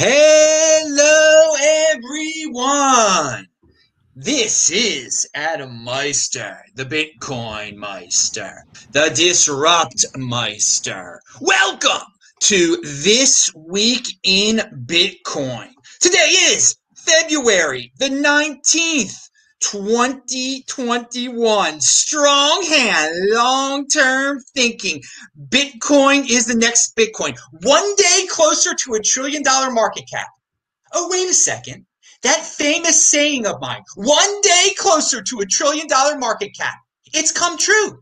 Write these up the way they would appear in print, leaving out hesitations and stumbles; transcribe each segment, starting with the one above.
Hello, everyone. This is Adam Meister, the Bitcoin Meister, the Disrupt Meister. Welcome to This Week in Bitcoin. Today is February the 19th, 2021. Strong hand, long-term thinking. Bitcoin is the next Bitcoin. One day closer to $1 trillion market cap. Oh, wait a second. That famous saying of mine, one day closer to $1 trillion market cap. It's come true.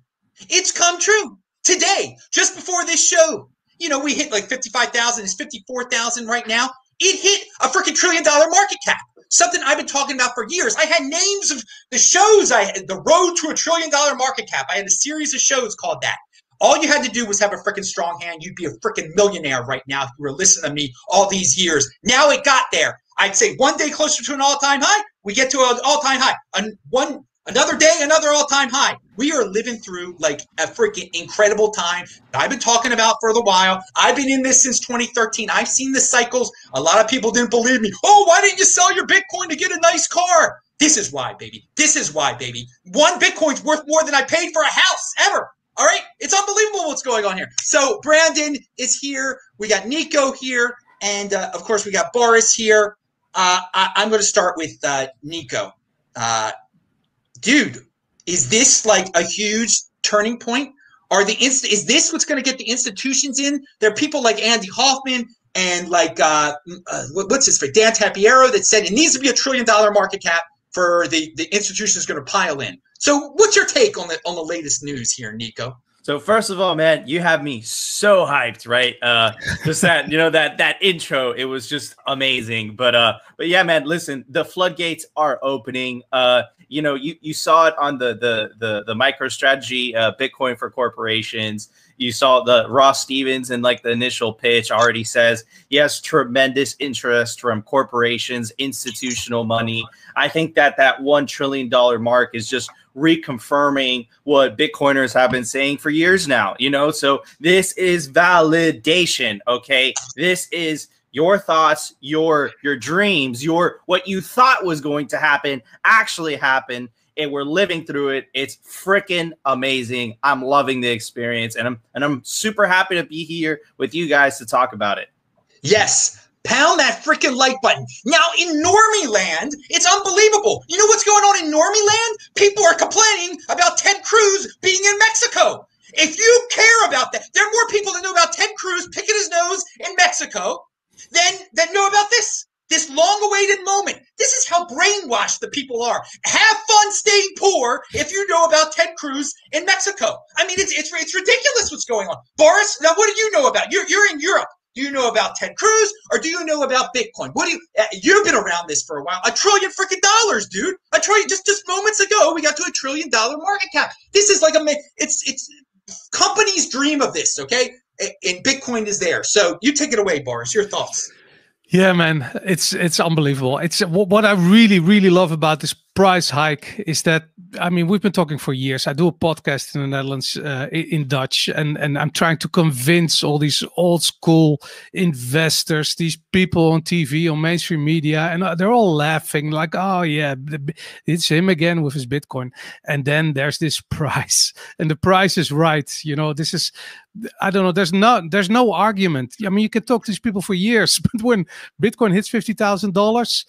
It's come true. Today, just before this show, you know, we hit like 55,000. It's 54,000 right now. It hit a freaking $1 trillion market cap. Something I've been talking about for years. I had names of the shows. I had the road to $1 trillion market cap. I had a series of shows called that. All you had to do was have a freaking strong hand. You'd be a freaking millionaire right now if you were listening to me all these years. Now it got there. I'd say one day closer to an all-time high. We get to an all-time high. Another day, another all-time high. We are living through like a freaking incredible time that I've been talking about for a while. I've been in this since 2013. I've seen the cycles. A lot of people didn't believe me. Oh, why didn't you sell your Bitcoin to get a nice car? This is why, baby. This is why, baby. One Bitcoin's worth more than I paid for a house ever. All right? It's unbelievable what's going on here. So Brandon is here. We got Nico here. And, of course, we got Boris here. I'm going to start with Nico. Dude, is this like a huge turning point? Is this what's going to get the institutions in? There are people like Andy Hoffman and like what's his face, Dan Tapiero, that said it needs to be $1 trillion market cap for the institutions going to pile in. So, what's your take on the latest news here, Nico? So first of all, man, you have me so hyped, right? Just that, you know, that intro, it was just amazing. But yeah, man, listen, the floodgates are opening. You know, you saw it on the MicroStrategy Bitcoin for Corporations. You saw the Ross Stevens in like the initial pitch already says, yes, tremendous interest from corporations, institutional money. I think that $1 trillion mark is just reconfirming what Bitcoiners have been saying for years now, you know? So this is validation, okay? This is your thoughts, your dreams, what you thought was going to happen actually happened. And we're living through it. It's freaking amazing. I'm loving the experience, and I'm super happy to be here with you guys to talk about it. Yes, pound that freaking like button. Now in Normie Land, it's unbelievable. You know what's going on in Normie Land? People are complaining about Ted Cruz being in Mexico. If you care about that, there are more people that know about Ted Cruz picking his nose in Mexico than know about this. This long-awaited moment. This is how brainwashed the people are. Have fun staying poor if you know about Ted Cruz in Mexico. I mean, it's ridiculous what's going on. Boris, now what do you know about? You're in Europe. Do you know about Ted Cruz or do you know about Bitcoin? What do you've been around this for a while. $1 trillion freaking, dude. Just moments ago, we got to $1 trillion market cap. This is like it's companies dream of this, okay? And Bitcoin is there. So you take it away, Boris. Your thoughts. Yeah, man, it's unbelievable. It's what I really, really love about this price hike is that, I mean, we've been talking for years. I do a podcast in the Netherlands in Dutch, and I'm trying to convince all these old school investors, these people on TV, on mainstream media, and they're all laughing like, oh yeah, it's him again with his Bitcoin. And then there's this price, and the price is right. You know, this is, I don't know. There's no argument. I mean, you can talk to these people for years, but when Bitcoin hits $50,000,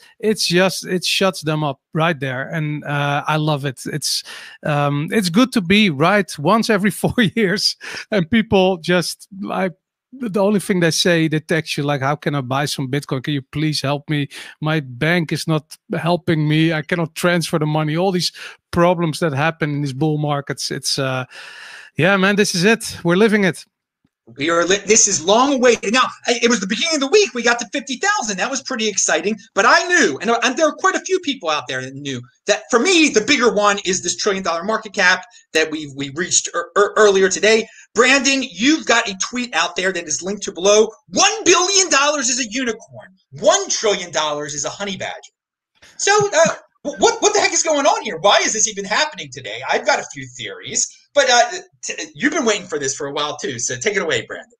it shuts them up right there. And I love it. It's good to be right once every 4 years, and people just like. The only thing they say, they text you like, how can I buy some Bitcoin? Can you please help me? My bank is not helping me. I cannot transfer the money. All these problems that happen in these bull markets. It's, yeah, man, this is it. We're living it. This is long awaited. Now, it was the beginning of the week. We got to 50,000. That was pretty exciting. But I knew, and there are quite a few people out there that knew, that for me, the bigger one is this $1 trillion market cap that we reached earlier today. Brandon, you've got a tweet out there that is linked to below. $1 billion is a unicorn. $1 trillion is a honey badger. So what the heck is going on here? Why is this even happening today? I've got a few theories, but you've been waiting for this for a while too. So take it away, Brandon.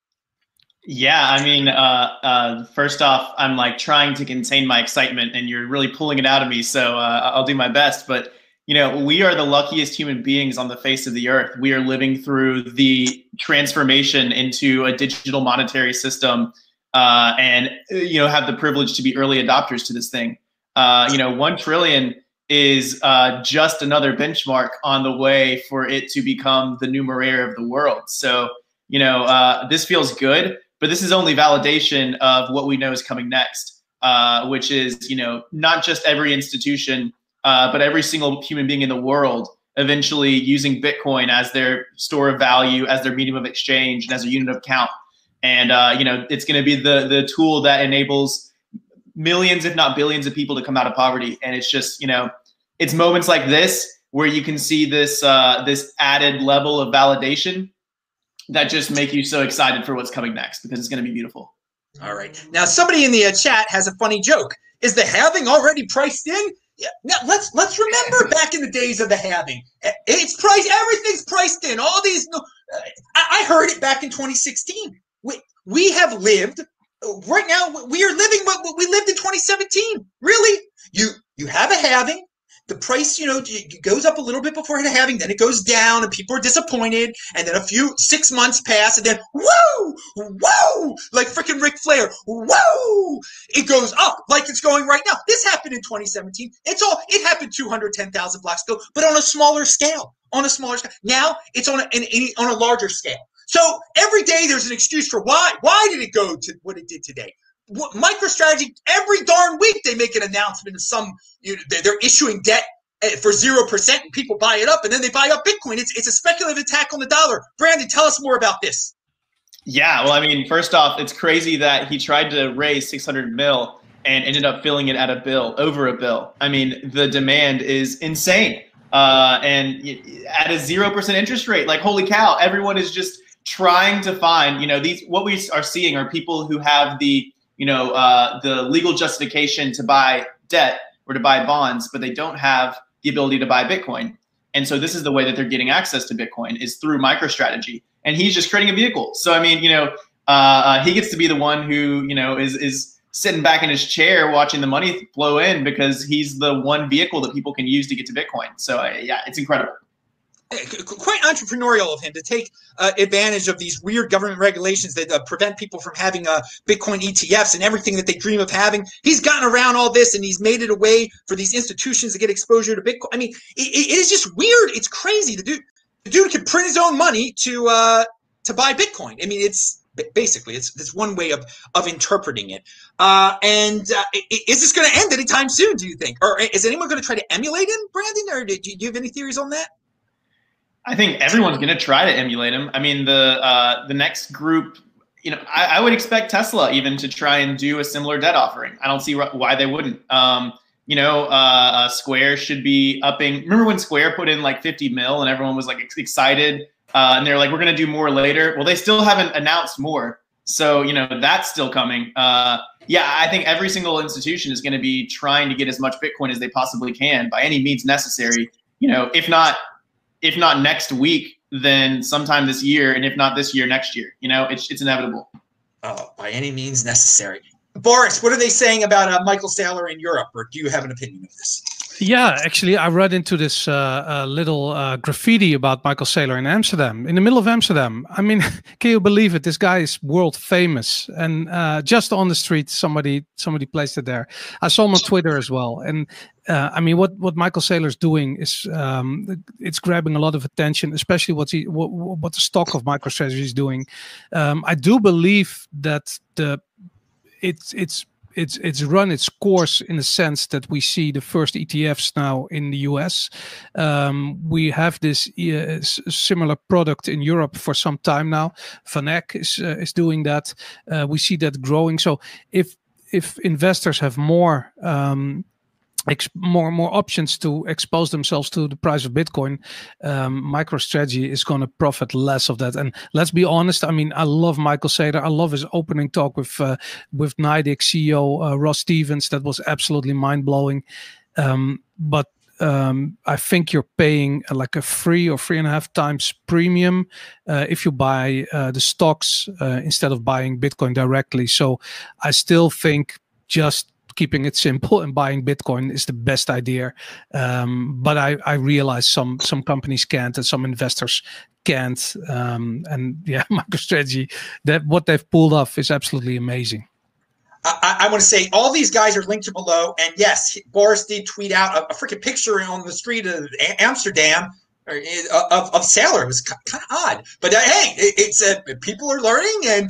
Yeah, I mean, first off, I'm like trying to contain my excitement and you're really pulling it out of me. So I'll do my best. But, you know, we are the luckiest human beings on the face of the earth. We are living through the transformation into a digital monetary system and, you know, have the privilege to be early adopters to this thing. You know, 1 trillion is just another benchmark on the way for it to become the numeraire of the world. So, you know, this feels good. But this is only validation of what we know is coming next, which is, you know, not just every institution, but every single human being in the world eventually using Bitcoin as their store of value, as their medium of exchange, and as a unit of count. And, you know, it's going to be the tool that enables millions, if not billions of people to come out of poverty. And it's just, you know, it's moments like this where you can see this, this added level of validation that just make you so excited for what's coming next, because it's going to be beautiful. All right. Now, somebody in the chat has a funny joke. Is the halving already priced in? Yeah. Now, let's remember back in the days of the halving. It's priced. Everything's priced in. All these. I heard it back in 2016. We have lived right now. We are living what we lived in 2017. Really? You have a halving. The price, you know, goes up a little bit before the halving, then it goes down, and people are disappointed. And then 6 months pass, and then whoa, like freaking Ric Flair, whoa! It goes up like it's going right now. This happened in 2017. It happened 210,000 blocks ago, but on a smaller scale. Now it's on a larger scale. So every day there's an excuse for why. Why did it go to what it did today? MicroStrategy, every darn week they make an announcement of some, you know, they're issuing debt for 0% and people buy it up and then they buy up Bitcoin. It's a speculative attack on the dollar. Brandon, tell us more about this. Yeah, well, I mean, first off, it's crazy that he tried to raise 600 mil and ended up filling it at over a bill. I mean, the demand is insane. And at a 0% interest rate, like, holy cow, everyone is just trying to find, you know, what we are seeing are people who have the legal justification to buy debt or to buy bonds, but they don't have the ability to buy Bitcoin. And so this is the way that they're getting access to Bitcoin, is through MicroStrategy. And he's just creating a vehicle. So, I mean, you know, he gets to be the one who, you know, is sitting back in his chair watching the money flow in, because he's the one vehicle that people can use to get to Bitcoin. So, yeah, it's incredible. Quite entrepreneurial of him to take advantage of these weird government regulations that prevent people from having Bitcoin ETFs and everything that they dream of having. He's gotten around all this and he's made it a way for these institutions to get exposure to Bitcoin. I mean, it is just weird. It's crazy. The dude can print his own money to buy Bitcoin. I mean, it's basically it's one way of interpreting it. And is this going to end anytime soon, do you think? Or is anyone going to try to emulate him, Brandon? Or do you have any theories on that? I think everyone's going to try to emulate him. I mean, the next group, you know, I would expect Tesla even to try and do a similar debt offering. I don't see why they wouldn't. You know, Square should be upping. Remember when Square put in like 50 mil and everyone was like excited and they're like, we're going to do more later. Well, they still haven't announced more. So, you know, that's still coming. Yeah, I think every single institution is going to be trying to get as much Bitcoin as they possibly can by any means necessary. You know, if not next week, then sometime this year, and if not this year, next year. You know, it's inevitable. Oh, by any means necessary. Boris, what are they saying about Michael Saylor in Europe, or do you have an opinion of this? Yeah, actually, I read into this little graffiti about Michael Saylor in Amsterdam, in the middle of Amsterdam. I mean, can you believe it? This guy is world famous, and just on the street, somebody placed it there. I saw him on Twitter as well, and I mean, what Michael Saylor's doing is it's grabbing a lot of attention, especially what the stock of MicroStrategy is doing. I do believe that it's run its course, in the sense that we see the first ETFs now in the US. We have this similar product in Europe for some time now. VanEck is doing that. We see that growing. So if investors have more options to expose themselves to the price of Bitcoin, MicroStrategy is going to profit less of that. And let's be honest, I mean, I love Michael Saylor. I love his opening talk with Nydic CEO Ross Stevens. That was absolutely mind blowing. But I think you're paying like a 3 or 3.5 times premium if you buy the stocks instead of buying Bitcoin directly. So I still think just keeping it simple and buying Bitcoin is the best idea. But I realize some companies can't and some investors can't. And yeah, MicroStrategy, that what they've pulled off is absolutely amazing. I want to say all these guys are linked to below. And yes, Boris did tweet out a freaking picture on the street of Amsterdam of Saylor. It was kind of odd, but hey, it's people are learning, and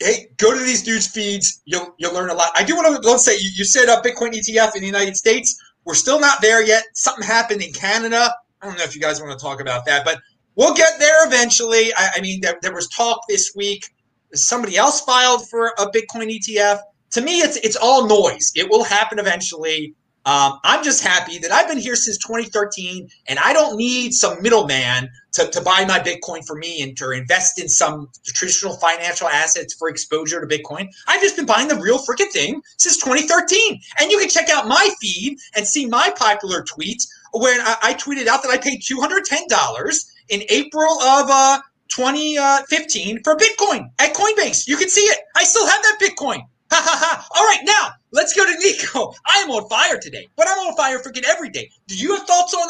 hey, go to these dudes' feeds. You'll learn a lot. I do want to say you set up Bitcoin ETF in the United States. We're still not there yet. Something happened in Canada. I don't know if you guys want to talk about that, but we'll get there eventually. I mean, there was talk this week. Somebody else filed for a Bitcoin ETF. To me, it's all noise. It will happen eventually. I'm just happy that I've been here since 2013, and I don't need some middleman to buy my Bitcoin for me and to invest in some traditional financial assets for exposure to Bitcoin. I've just been buying the real freaking thing since 2013. And you can check out my feed and see my popular tweets when I tweeted out that I paid $210 in April of 2015 for Bitcoin at Coinbase. You can see it. I still have that Bitcoin. Ha ha ha. All right, now let's go to Nico. I am on fire today, but I'm on fire freaking every day. Do you have thoughts on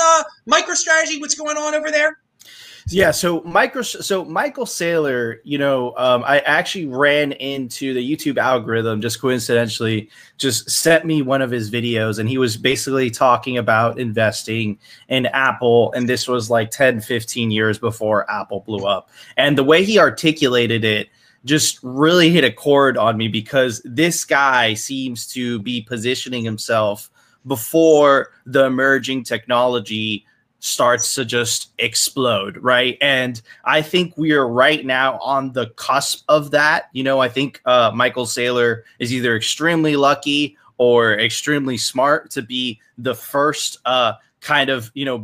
MicroStrategy? What's going on over there? Yeah, so Michael Saylor, I actually ran into the YouTube algorithm, just coincidentally, just sent me one of his videos, and he was basically talking about investing in Apple, and this was like 10, 15 years before Apple blew up. And the way he articulated it just really hit a chord on me, because this guy seems to be positioning himself before the emerging technology starts to just explode, right? And I think we are right now on the cusp of that. I think Michael Saylor is either extremely lucky or extremely smart to be the first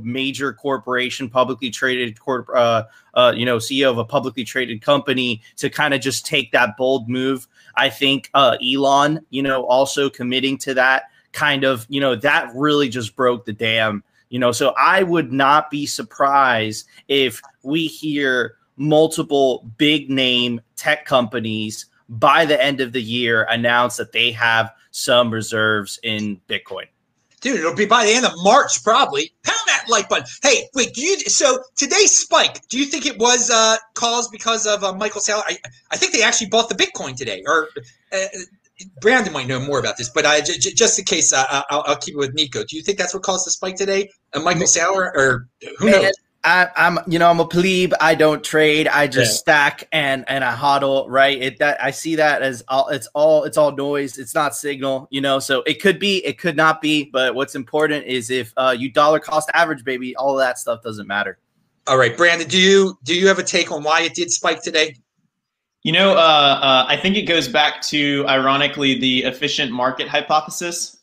major corporation, publicly traded CEO of a publicly traded company to kind of just take that bold move. I think Elon, also committing to that that really just broke the dam. So I would not be surprised if we hear multiple big name tech companies by the end of the year announce that they have some reserves in Bitcoin. Dude, it'll be by the end of March, probably. Pound that like button. Hey, wait, so today's spike, do you think it was caused because of Michael Saylor? I think they actually bought the Bitcoin today, or Brandon might know more about this, but just in case, I'll keep it with Nico. Do you think that's what caused the spike today? Michael Saylor, or who knows? I'm a plebe. I don't trade. I just stack and I hodl, right? I see that as it's all noise. It's not signal, So it could be, it could not be. But what's important is if you dollar cost average, baby, all of that stuff doesn't matter. All right, Brandon, do you have a take on why it did spike today? I think it goes back to, ironically, the efficient market hypothesis,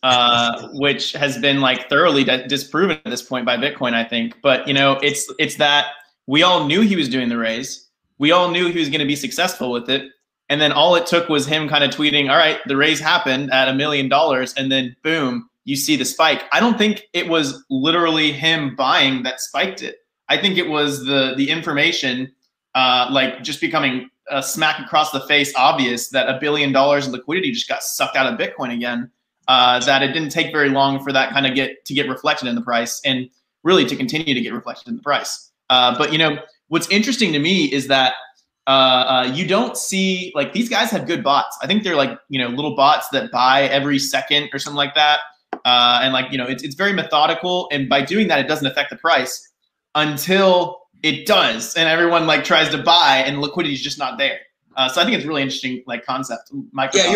which has been like thoroughly disproven at this point by Bitcoin, I think. But, it's that we all knew he was doing the raise. We all knew he was going to be successful with it. And then all it took was him kind of tweeting, all right, the raise happened at $1 million. And then, boom, you see the spike. I don't think it was literally him buying that spiked it. I think it was the information just becoming a smack across the face obvious that $1 billion in liquidity just got sucked out of Bitcoin again, that it didn't take very long for that kind of get reflected in the price, and really to continue to get reflected in the price. But what's interesting to me is that you don't see, like, these guys have good bots. I think they're like, little bots that buy every second or something like that. It's very methodical. And by doing that, it doesn't affect the price until it does, and everyone tries to buy, and liquidity is just not there. So I think it's really interesting concept. Yeah,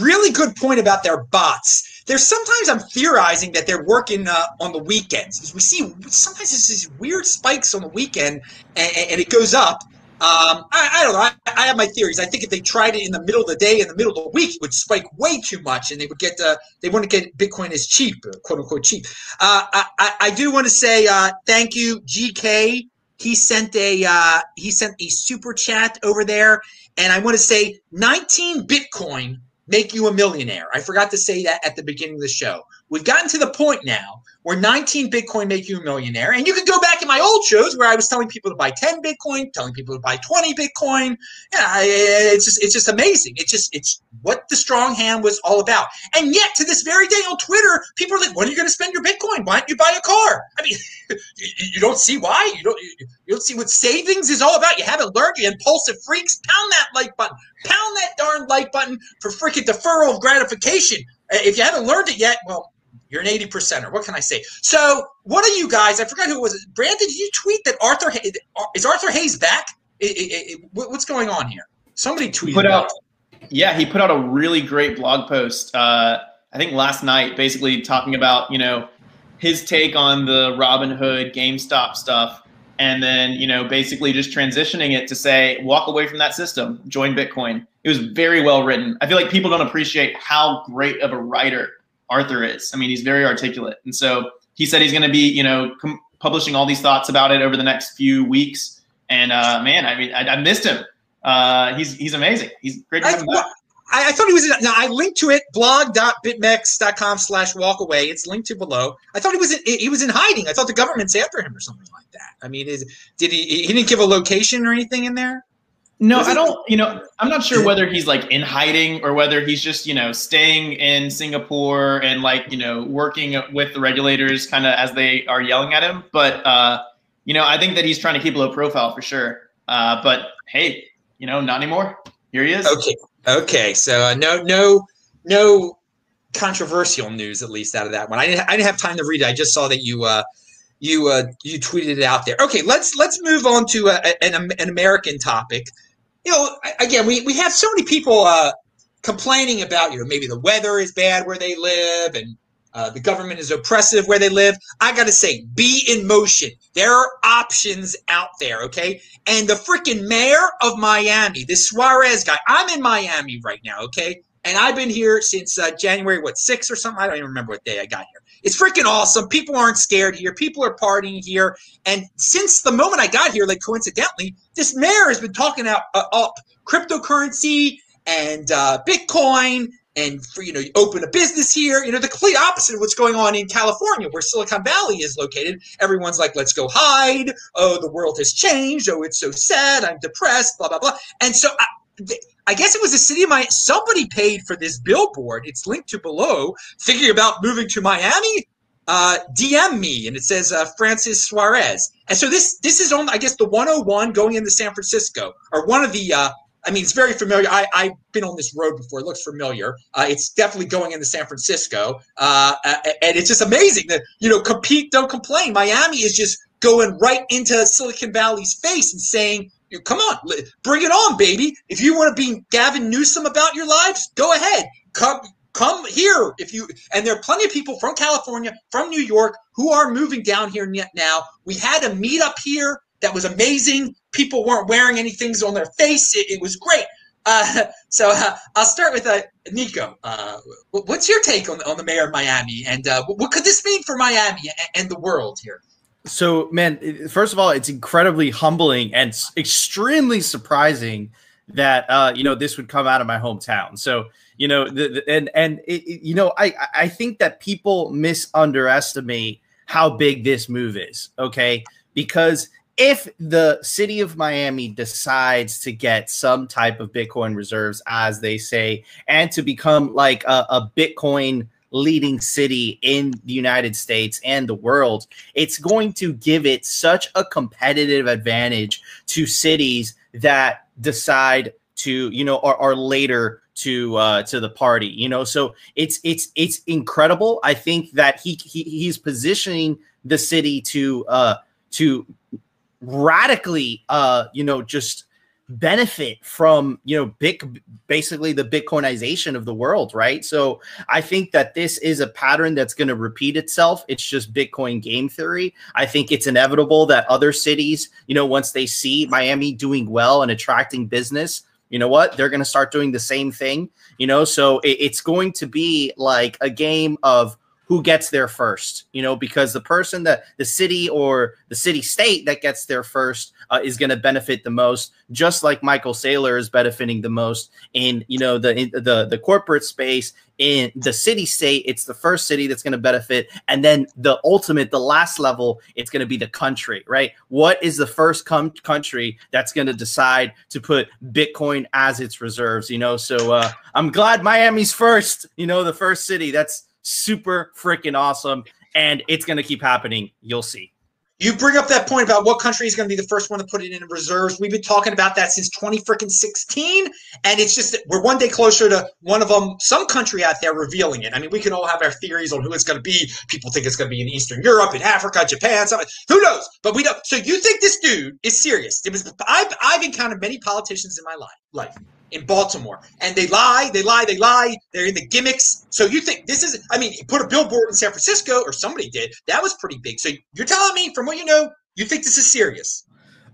really good point about their bots. There's sometimes I'm theorizing that they're working on the weekends. We see sometimes there's these weird spikes on the weekend, and it goes up. I don't know. I have my theories. I think if they tried it in the middle of the day, in the middle of the week, it would spike way too much, and they wouldn't get Bitcoin as cheap, quote unquote cheap. I do want to say thank you, GK. He sent a super chat over there, and I want to say 19 Bitcoin make you a millionaire. I forgot to say that at the beginning of the show. We've gotten to the point now where 19 Bitcoin make you a millionaire. And you can go back in my old shows where I was telling people to buy 10 Bitcoin, telling people to buy 20 Bitcoin. Yeah, it's just amazing. It's what the strong hand was all about. And yet to this very day on Twitter, people are like, "When are you going to spend your Bitcoin? Why don't you buy a car?" I mean, you don't see why. You don't see what savings is all about. You haven't learned. You impulsive freaks. Pound that like button. Pound that darn like button for freaking deferral of gratification. If you haven't learned it yet, well, you're an 80%er. What can I say? So one of you guys, I forgot who it was. Brandon, did you tweet that Arthur Hayes back? What's going on here? Somebody tweeted out. Yeah, he put out a really great blog post, I think last night, basically talking about, you know, his take on the Robinhood, GameStop stuff. And then, you know, basically just transitioning it to say, walk away from that system, join Bitcoin. It was very well written. I feel like people don't appreciate how great of a writer Arthur is. I mean, he's very articulate. And so he said he's going to be, you know, publishing all these thoughts about it over the next few weeks. And man, I mean, I missed him. He's amazing. He's great to have him back. I thought he was, now I linked to it, blog.bitmex.com/walkaway. It's linked to below. I thought he was in hiding. I thought the government's after him or something like that. I mean, did he didn't give a location or anything in there? No, I don't, you know, I'm not sure whether he's like in hiding or whether he's just, you know, staying in Singapore and like, you know, working with the regulators kind of as they are yelling at him. But, you know, I think that he's trying to keep a low profile for sure. But hey, you know, not anymore. Here he is. Okay, so no controversial news, at least out of that one. I didn't have time to read it. I just saw that you tweeted it out there. Okay, let's move on to an American topic. You know, again, we have so many people complaining about, you know, maybe the weather is bad where they live and the government is oppressive where they live. I got to say, be in motion. There are options out there, okay? And the freaking mayor of Miami, this Suarez guy, I'm in Miami right now, okay? And I've been here since January, 6th or something? I don't even remember what day I got here. It's freaking awesome. People aren't scared here. People are partying here. And since the moment I got here, like coincidentally, this mayor has been talking about up cryptocurrency and Bitcoin and, for, you know, you open a business here, you know, the complete opposite of what's going on in California, where Silicon Valley is located. Everyone's like, let's go hide. Oh, the world has changed. Oh, it's so sad. I'm depressed, blah, blah, blah. And so I guess it was the city of Miami. Somebody paid for this billboard. It's linked to below. Thinking about moving to Miami? DM me. And it says Francis Suarez. And so this is on, I guess, the 101 going into San Francisco, or one of the I mean, it's very familiar. I've been on this road before. It looks familiar. It's definitely going into San Francisco. And it's just amazing that, you know, compete, don't complain. Miami is just going right into Silicon Valley's face and saying, come on, bring it on, baby. If you want to be Gavin Newsom about your lives, go ahead. Come here. And there are plenty of people from California, from New York, who are moving down here now. We had a meetup here that was amazing. People weren't wearing anything on their face. It was great. So I'll start with Nico. What's your take on the mayor of Miami, and what could this mean for Miami and the world here? So, man, first of all, it's incredibly humbling and extremely surprising that you know, this would come out of my hometown. So, you know, you know, I think that people misunderestimate how big this move is. Okay, because if the city of Miami decides to get some type of Bitcoin reserves, as they say, and to become like a Bitcoin leading city in the United States and the world, it's going to give it such a competitive advantage to cities that decide to, you know, are later to the party, you know. So it's incredible. I think that he's positioning the city to radically, you know, just benefit from, you know, basically the Bitcoinization of the world, right? So I think that this is a pattern that's going to repeat itself. It's just Bitcoin game theory. I think it's inevitable that other cities, you know, once they see Miami doing well and attracting business, you know what, they're going to start doing the same thing, you know. So it's going to be like a game of who gets there first, you know, because the person that the city or the city state that gets there first is going to benefit the most, just like Michael Saylor is benefiting the most in, you know, the corporate space. In the city state, it's the first city that's going to benefit. And then the ultimate, the last level, it's going to be the country, right? What is the first country that's going to decide to put Bitcoin as its reserves, you know? So I'm glad Miami's first, you know, the first city. That's super freaking awesome. And it's going to keep happening. You'll see. You bring up that point about what country is going to be the first one to put it in reserves. We've been talking about that since 2016, and it's just that we're one day closer to one of them, some country out there revealing it. I mean, we can all have our theories on who it's going to be. People think it's going to be in Eastern Europe, in Africa, Japan, something. Who knows? But we don't. So you think this dude is serious? It was. I've encountered many politicians in my life. In Baltimore, and they lie. They're in the gimmicks. So you think this is, I mean, you put a billboard in San Francisco, or somebody did. That was pretty big. So you're telling me, from what you know, you think this is serious?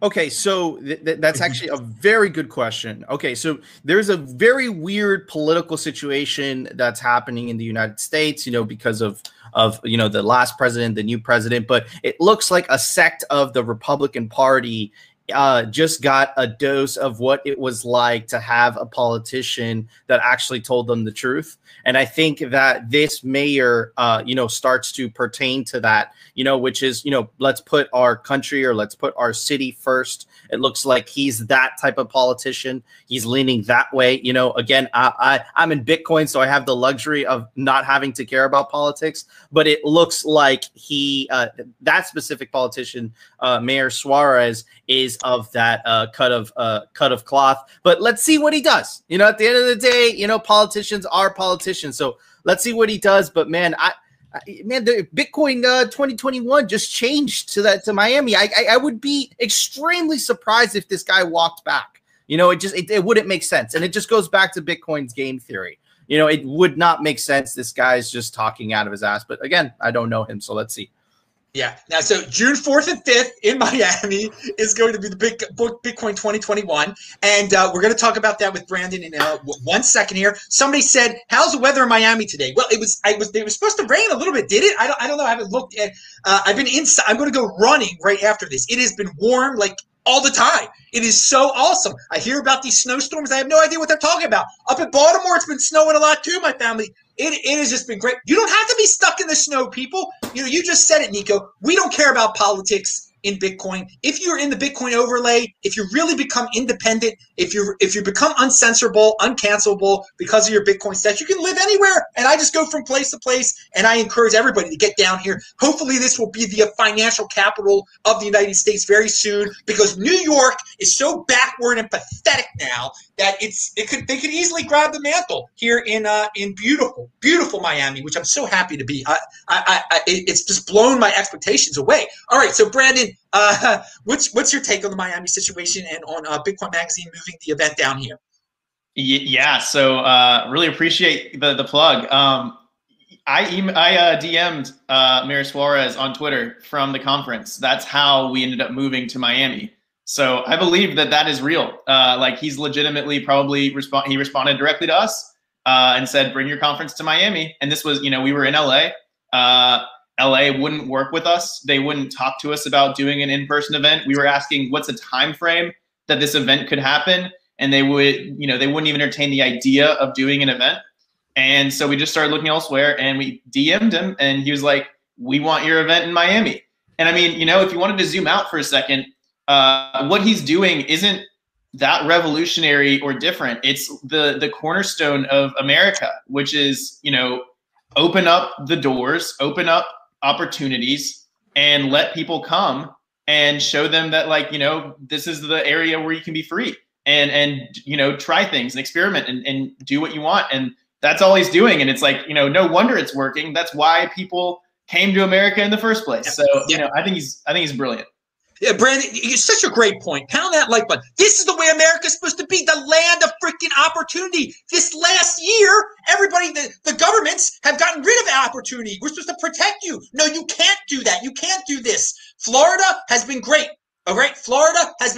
Okay, so that's actually a very good question. Okay, so there's a very weird political situation that's happening in the United States, you know, because of you know, the last president, the new president, but it looks like a sect of the Republican Party just got a dose of what it was like to have a politician that actually told them the truth. And I think that this mayor, you know, starts to pertain to that, you know, which is, you know, let's put our country or let's put our city first. It looks like he's that type of politician. He's leaning that way. You know, again, I'm in Bitcoin, so I have the luxury of not having to care about politics, but it looks like he, that specific politician, Mayor Suarez, is of that cut of cloth. But let's see what he does. You know, at the end of the day, you know, politicians are politicians. So let's see what he does. But man, the Bitcoin 2021 just changed to Miami. I would be extremely surprised if this guy walked back. You know, it wouldn't make sense. And it just goes back to Bitcoin's game theory. You know, it would not make sense. This guy's just talking out of his ass. But again, I don't know him. So let's see. Yeah. Now, so June 4th and 5th in Miami is going to be the big Bitcoin 2021. And we're going to talk about that with Brandon in 1 second here. Somebody said, how's the weather in Miami today? Well, it was supposed to rain a little bit. Did it? I don't know. I haven't looked at, I've been inside. I'm going to go running right after this. It has been warm like all the time. It is so awesome. I hear about these snowstorms. I have no idea what they're talking about. Up in Baltimore, it's been snowing a lot too, my family. It has just been great. You don't have to be stuck in the snow, people. You know, you just said it, Nico. We don't care about politics in Bitcoin. If you're in the Bitcoin overlay, if you really become independent, if you become uncensorable, uncancelable because of your Bitcoin stats, you can live anywhere. And I just go from place to place, and I encourage everybody to get down here. Hopefully this will be the financial capital of the United States very soon, because New York is so backward and pathetic now that they could easily grab the mantle here in beautiful, beautiful Miami, which I'm so happy to be. It's just blown my expectations away. All right, so Brandon, what's your take on the Miami situation and on Bitcoin Magazine moving the event down here? Yeah, so really appreciate the plug. I DM'd Mayor Suarez on Twitter from the conference. That's how we ended up moving to Miami. So I believe that is real. Like, he's legitimately probably he responded directly to us and said, bring your conference to Miami. And this was, you know, we were in LA. LA wouldn't work with us. They wouldn't talk to us about doing an in-person event. We were asking, what's a time frame that this event could happen? And they wouldn't even entertain the idea of doing an event. And so we just started looking elsewhere, and we DM'd him, and he was like, we want your event in Miami. And I mean, you know, if you wanted to zoom out for a second, what he's doing isn't that revolutionary or different. It's the cornerstone of America, which is, you know, open up the doors, open up opportunities, and let people come and show them that, like, you know, this is the area where you can be free and you know, try things and experiment and do what you want. And that's all he's doing. And it's like, you know, no wonder it's working. That's why people came to America in the first place. So, you know, I think he's brilliant. Yeah, Brandon, you're such a great point. Pound that like button. This is the way America's supposed to be, the land of freaking opportunity. This last year, everybody, the governments have gotten rid of opportunity. We're supposed to protect you. No, you can't do that. You can't do this. Florida has been great. All right, Florida has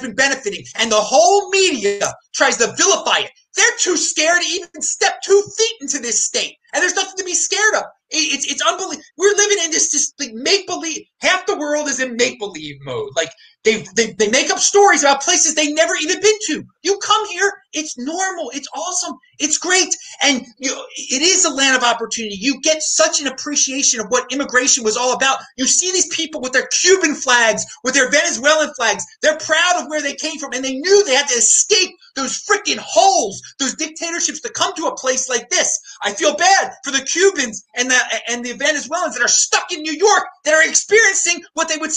been benefiting, and the whole media tries to vilify it. They're too scared to even step 2 feet into this state, and there's nothing to be scared of. It's unbelievable. We're living in this like, make-believe. Half the world is in make-believe mode. Like they make up stories about places they've never even been to. You come here, it's normal, it's awesome, it's great. And it is a land of opportunity. You get such an appreciation of what immigration was all about. You see these people with their Cuban flags, with their Venezuelan flags. They're proud of where they came from, and they knew they had to escape those freaking holes, those dictatorships, to come to a place like this. I feel bad for the Cubans and the Venezuelans that are stuck in New York, that are experiencing what they'd be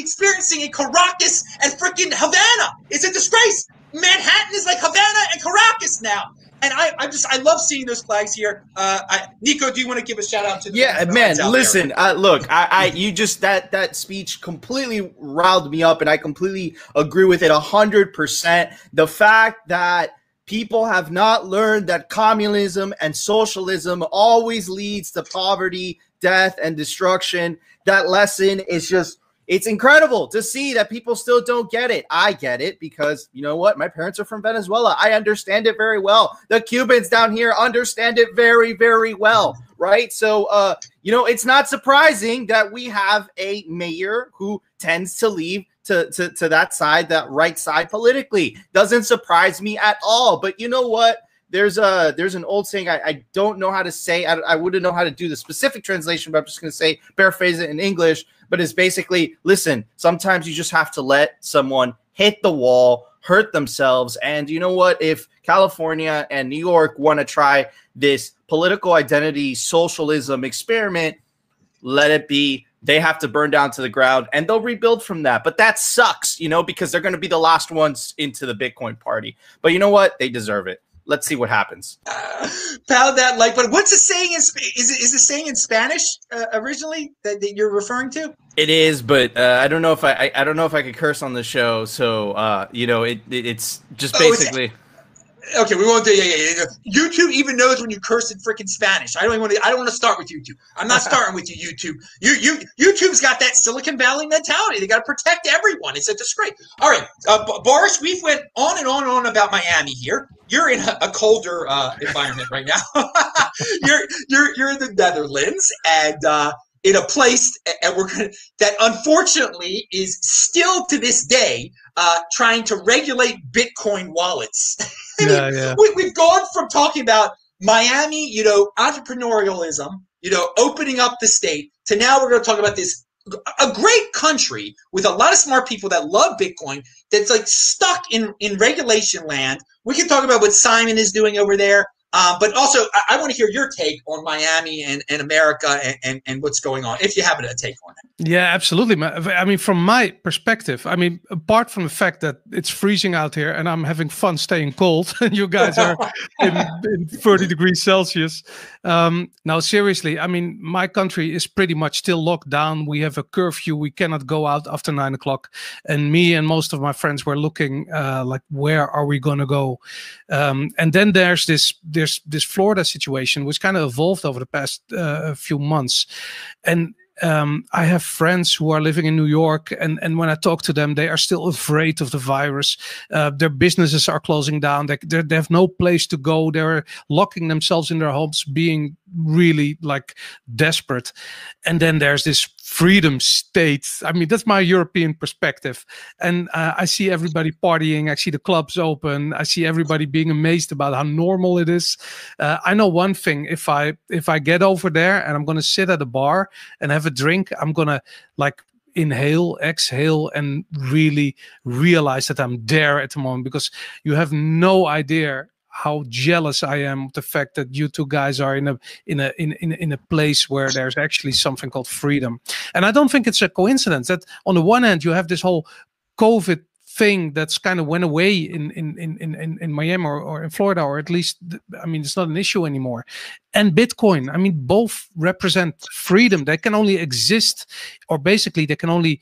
experiencing in Caracas and freaking Havana. It's a disgrace. Manhattan is like Havana and Caracas now. And I love seeing those flags here. Nico, do you want to give a shout out to? Yeah, man. Listen, that speech completely riled me up, and I completely agree with it 100%. The fact that people have not learned that communism and socialism always leads to poverty, death, and destruction. That lesson is just—it's incredible to see that people still don't get it. I get it because you know what? My parents are from Venezuela. I understand it very well. The Cubans down here understand it very, very well, right? So, it's not surprising that we have a mayor who tends to leave to that side, that right side politically. Doesn't surprise me at all. But you know what? There's an old saying I don't know how to say. I wouldn't know how to do the specific translation, but I'm just going to say paraphrase it in English. But it's basically, listen, sometimes you just have to let someone hit the wall, hurt themselves. And you know what? If California and New York want to try this political identity socialism experiment, let it be. They have to burn down to the ground, and they'll rebuild from that. But that sucks, because they're going to be the last ones into the Bitcoin party. But you know what? They deserve it. Let's see what happens. Pound that like button. What's the saying? Is it saying in Spanish originally that you're referring to? It is, but I don't know if I don't know if I could curse on the show. So it's just basically. Okay, we won't do. Yeah. YouTube even knows when you curse in freaking Spanish. I don't want to start with YouTube. I'm not starting with you, YouTube. YouTube's got that Silicon Valley mentality. They got to protect everyone. It's a disgrace. All right, Boris, we've went on and on and on about Miami here. You're in a colder environment right now. You're in the Netherlands and in a place that unfortunately is still to this day trying to regulate Bitcoin wallets. I mean, yeah. We've gone from talking about Miami, entrepreneurialism, opening up the state, to now we're going to talk about this, a great country with a lot of smart people that love Bitcoin, that's like stuck in regulation land. We can talk about what Simon is doing over there. But also, I want to hear your take on Miami and America and what's going on, if you have a take on it. Yeah, absolutely. I mean, from my perspective, I mean, apart from the fact that it's freezing out here and I'm having fun staying cold, and you guys are in 30 degrees Celsius. Now, seriously, I mean, my country is pretty much still locked down. We have a curfew. We cannot go out after 9 o'clock. And me and most of my friends were looking like, where are we going to go? And then there's this Florida situation, which kind of evolved over the past few months. And I have friends who are living in New York, and when I talk to them, they are still afraid of the virus. Their businesses are closing down. They have no place to go. They're locking themselves in their homes, being really like desperate. And then there's this freedom state. I mean, that's my European perspective. And I see everybody partying. I see the clubs open. I see everybody being amazed about how normal it is. I know one thing, if I get over there and I'm going to sit at a bar and have a drink, I'm going to like inhale, exhale, and really realize that I'm there at the moment, because you have no idea how jealous I am of the fact that you two guys are in a place where there's actually something called freedom. And I don't think it's a coincidence that on the one hand you have this whole COVID thing that's kind of went away in Miami or in Florida, or at least, I mean, it's not an issue anymore. And Bitcoin, I mean, both represent freedom. They can only exist, or basically they can only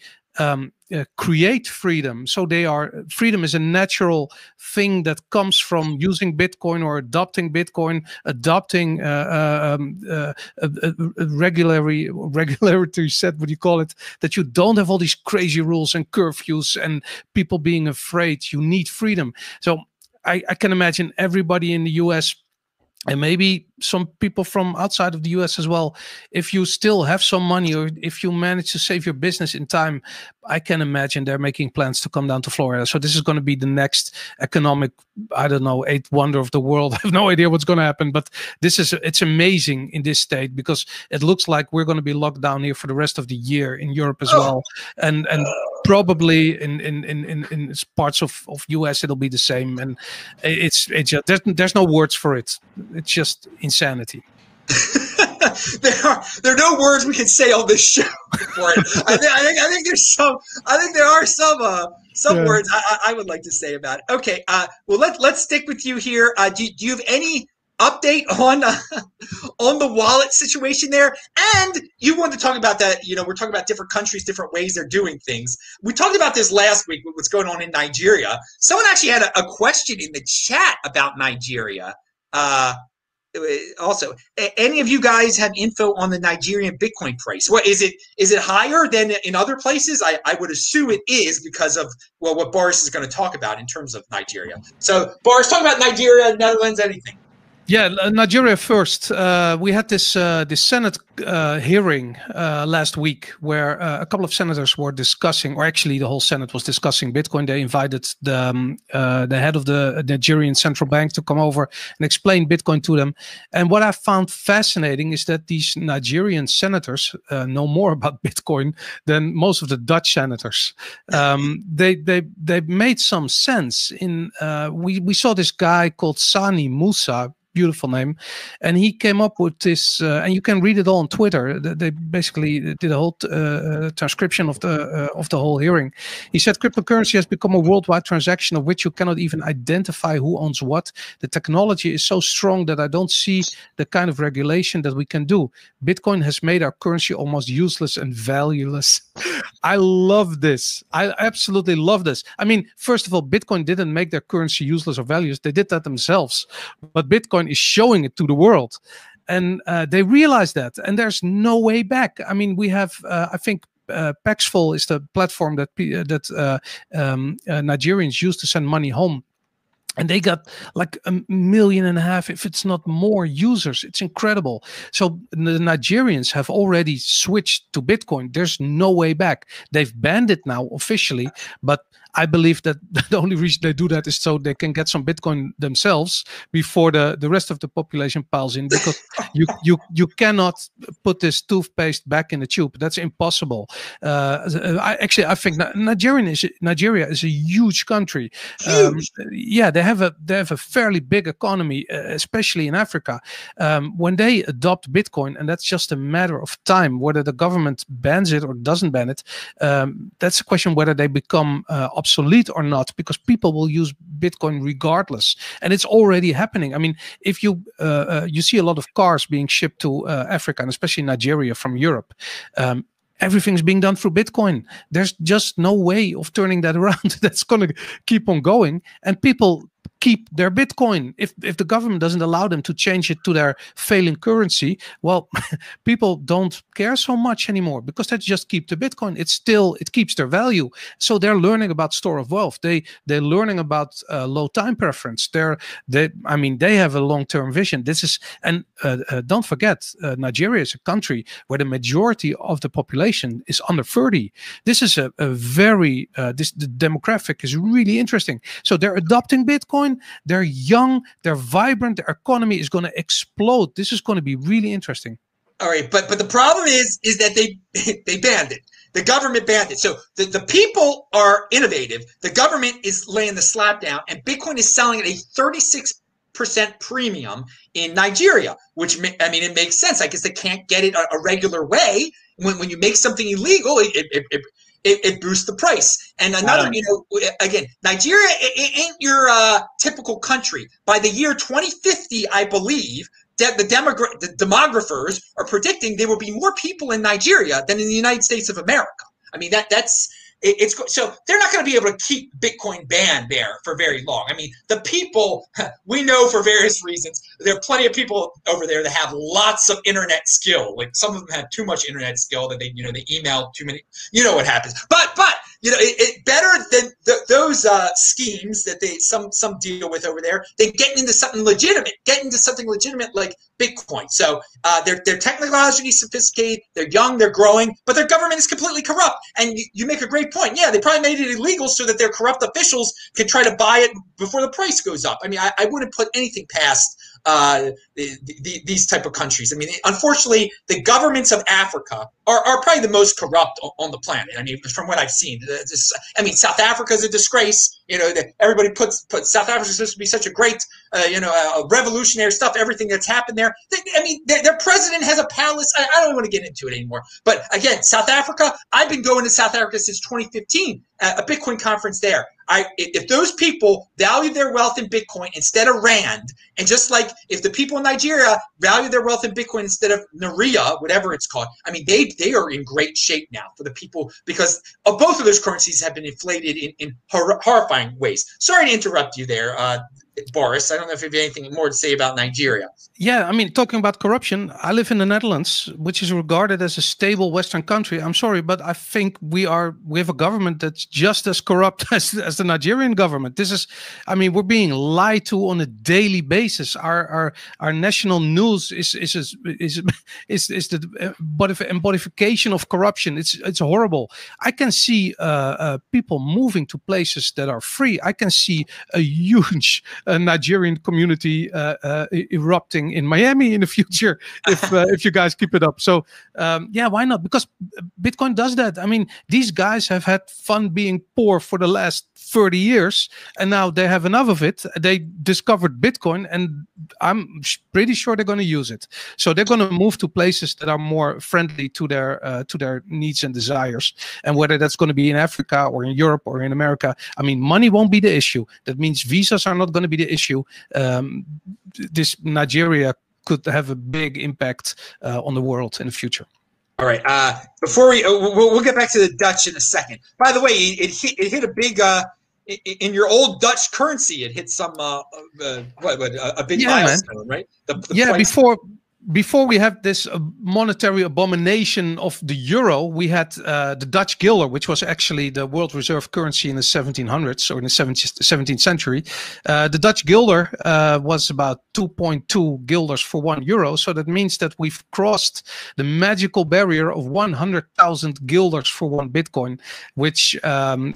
create freedom. So freedom is a natural thing that comes from using Bitcoin or adopting Bitcoin, adopting regulatory set, what do you call it, that you don't have all these crazy rules and curfews and people being afraid. You need freedom. So I can imagine everybody in the US and maybe some people from outside of the US as well, if you still have some money or if you manage to save your business in time, I can imagine they're making plans to come down to Florida. So this is going to be the next economic, I don't know, eighth wonder of the world. I have no idea what's going to happen, but this is, it's amazing in this state because it looks like we're going to be locked down here for the rest of the year in Europe as well. And probably in parts of US, it'll be the same. And it's just, there's no words for it. It's just insanity. There are no words we can say on this show for it. I think there's some. I think there are some words I would like to say about it. Okay. Well, let's stick with you here. Do you have any update on the wallet situation there? And you wanted to talk about that. You know, we're talking about different countries, different ways they're doing things. We talked about this last week. What's going on in Nigeria? Someone actually had a question in the chat about Nigeria. Also, any of you guys have info on the Nigerian Bitcoin price? What is it? Is it higher than in other places? I would assume it is because of, well, what Boris is going to talk about in terms of Nigeria. So Boris, talk about Nigeria, Netherlands, anything. Yeah, Nigeria first. We had this Senate hearing last week where a couple of senators were discussing, or actually the whole Senate was discussing Bitcoin. They invited the head of the Nigerian central bank to come over and explain Bitcoin to them. And what I found fascinating is that these Nigerian senators know more about Bitcoin than most of the Dutch senators. They made some sense. In we saw this guy called Sani Musa. Beautiful name, and he came up with this, and you can read it all on Twitter. They basically did a whole transcription of the whole hearing. He said, "Cryptocurrency has become a worldwide transaction of which you cannot even identify who owns what. The technology is so strong that I don't see the kind of regulation that we can do. Bitcoin has made our currency almost useless and valueless." I love this. I absolutely love this. I mean, first of all, Bitcoin didn't make their currency useless or valueless. They did that themselves, but Bitcoin is showing it to the world, and they realize that, and there's no way back. I mean, we have I think Paxful is the platform that Nigerians use to send money home, and they got like 1.5 million, if it's not more, users. It's incredible. So the Nigerians have already switched to Bitcoin. There's no way back. They've banned it now officially, but I believe that the only reason they do that is so they can get some Bitcoin themselves before the rest of the population piles in, because you cannot put this toothpaste back in the tube. That's impossible. I think Nigeria is a huge country. Huge. Yeah, they have a fairly big economy, especially in Africa. When they adopt Bitcoin, and that's just a matter of time, whether the government bans it or doesn't ban it, that's a question whether they become obsolete or not, because people will use Bitcoin regardless, and it's already happening. I mean, if you see a lot of cars being shipped to Africa, and especially Nigeria from Europe, everything's being done through Bitcoin. There's just no way of turning that around. That's going to keep on going, and people keep their Bitcoin. If the government doesn't allow them to change it to their failing currency, well, people don't care so much anymore because they just keep the Bitcoin. It keeps their value. So they're learning about store of wealth. They're learning about low time preference. They have a long-term vision. Don't forget, Nigeria is a country where the majority of the population is under 30. This is the demographic is really interesting. So they're adopting Bitcoin. They're young, they're vibrant, their economy is going to explode. This is going to be really interesting. All right, but the problem is that they banned it. The government banned it. So the people are innovative. The government is laying the slap down, and Bitcoin is selling at a 36% premium in Nigeria, which, I mean, it makes sense. I guess they can't get it a regular way. When you make something illegal, it boosts the price. And another, Nigeria ain't your typical country. By the year 2050, I believe that the demographers are predicting there will be more people in Nigeria than in the United States of America. I mean, so they're not going to be able to keep Bitcoin banned there for very long. I mean, the people, we know for various reasons, there are plenty of people over there that have lots of internet skill. Like some of them have too much internet skill that they email too many. You know what happens. But better than those schemes that they some deal with over there, they get into something legitimate, like Bitcoin. So they're technologically sophisticated, they're young, they're growing, but their government is completely corrupt. And you make a great point. Yeah, they probably made it illegal so that their corrupt officials can try to buy it before the price goes up. I mean, I wouldn't put anything past these type of countries. I mean, unfortunately, the governments of Africa are probably the most corrupt on the planet. I mean, from what I've seen, I mean, South Africa is a disgrace. You know, that everybody puts South Africa is supposed to be such a great, revolutionary stuff. Everything that's happened there. I mean, their president has a palace. I don't want to get into it anymore. But again, South Africa. I've been going to South Africa since 2015 at a Bitcoin conference there. If those people value their wealth in Bitcoin instead of Rand, and just like if the people in Nigeria value their wealth in Bitcoin instead of Naira, whatever it's called, I mean, they are in great shape now for the people, because of both of those currencies have been inflated in horrifying ways. Sorry to interrupt you there, Boris. I don't know if you have anything more to say about Nigeria. Yeah, I mean, talking about corruption, I live in the Netherlands, which is regarded as a stable Western country. I'm sorry, but I think we have a government that's just as corrupt as the Nigerian government. This is, I mean, we're being lied to on a daily basis. Our national news is the embodification of corruption. It's horrible. I can see people moving to places that are free. I can see a huge Nigerian community erupting in Miami in the future if you guys keep it up. So yeah, why not? Because Bitcoin does that. I mean, these guys have had fun being poor for the last 30 years, and now they have enough of it. They discovered Bitcoin, and I'm pretty sure they're going to use it. So they're going to move to places that are more friendly to their needs and desires. And whether that's going to be in Africa or in Europe or in America, I mean, money won't be the issue. That means visas are not going to be the issue. This Nigeria could have a big impact on the world in the future. All right. Before we'll get back to the Dutch in a second. By the way, it hit a big in your old Dutch currency. It hit some a big milestone, right? Before we have this monetary abomination of the euro, we had the Dutch guilder, which was actually the world reserve currency in the 1700s or in the 17th century. The Dutch guilder was about 2.2 guilders for €1. So that means that we've crossed the magical barrier of 100,000 guilders for one Bitcoin, which